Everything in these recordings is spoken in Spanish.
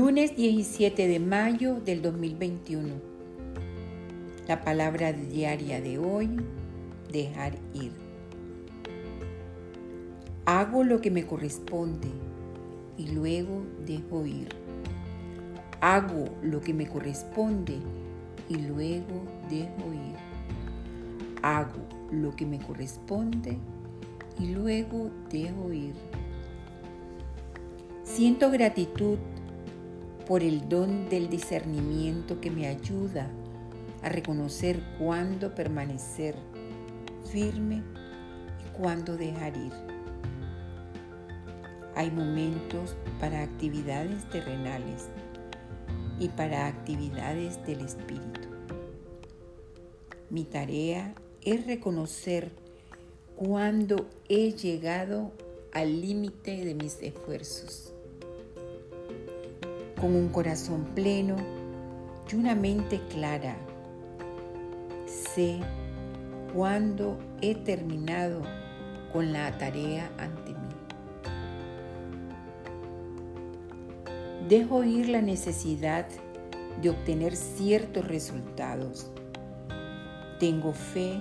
Lunes 17 de mayo del 2021. La palabra diaria de hoy, dejar ir. Hago lo que me corresponde y luego dejo ir. Hago lo que me corresponde y luego dejo ir. Hago lo que me corresponde y luego dejo ir. Siento gratitud por el don del discernimiento que me ayuda a reconocer cuándo permanecer firme y cuándo dejar ir. Hay momentos para actividades terrenales y para actividades del espíritu. Mi tarea es reconocer cuándo he llegado al límite de mis esfuerzos. Con un corazón pleno y una mente clara, sé cuándo he terminado con la tarea ante mí. Dejo ir la necesidad de obtener ciertos resultados. Tengo fe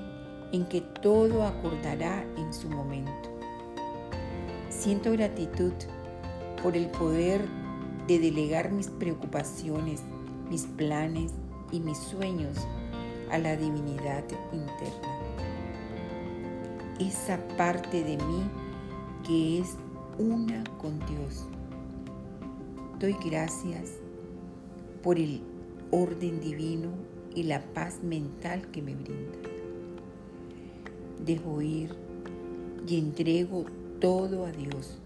en que todo acordará en su momento. Siento gratitud por el poder de delegar mis preocupaciones, mis planes y mis sueños a la divinidad interna. Esa parte de mí que es una con Dios. Doy gracias por el orden divino y la paz mental que me brinda. Dejo ir y entrego todo a Dios.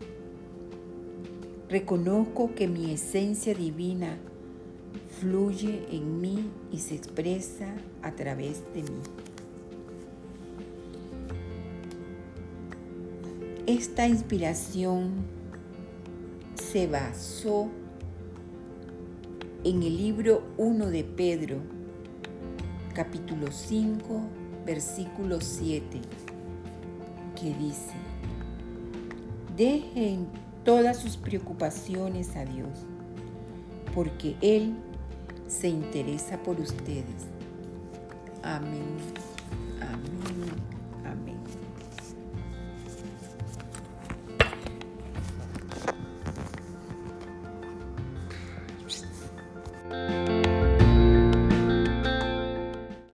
Reconozco que mi esencia divina fluye en mí y se expresa a través de mí. Esta inspiración se basó en el libro 1 de Pedro, capítulo 5, versículo 7, que dice: dejen todas sus preocupaciones a Dios, porque Él se interesa por ustedes. Amén, amén, amén.